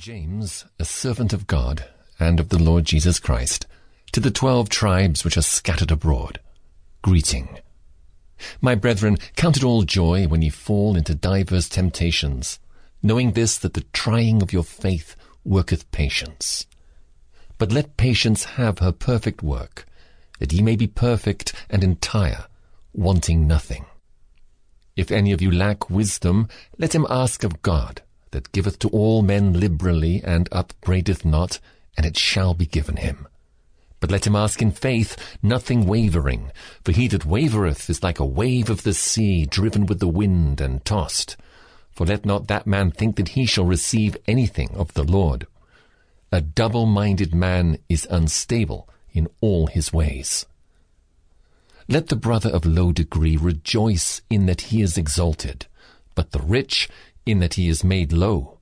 James, a servant of God and of the Lord Jesus Christ, to the 12 tribes which are scattered abroad, greeting. My brethren, count it all joy when ye fall into divers temptations, knowing this, that the trying of your faith worketh patience. But let patience have her perfect work, that ye may be perfect and entire, wanting nothing. If any of you lack wisdom, let him ask of God, that giveth to all men liberally, and upbraideth not, and it shall be given him. But let him ask in faith, nothing wavering, for he that wavereth is like a wave of the sea, driven with the wind and tossed. For let not that man think that he shall receive anything of the Lord. A double-minded man is unstable in all his ways. Let the brother of low degree rejoice in that he is exalted, but the rich in that he is made low,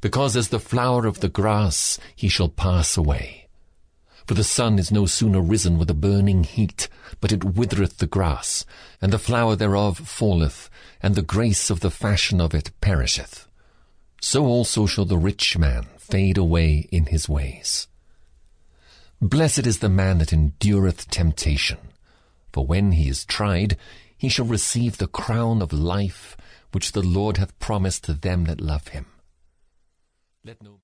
because as the flower of the grass he shall pass away. For the sun is no sooner risen with a burning heat, but it withereth the grass, and the flower thereof falleth, and the grace of the fashion of it perisheth. So also shall the rich man fade away in his ways. Blessed is the man that endureth temptation, for when he is tried, he shall receive the crown of life, which the Lord hath promised to them that love him.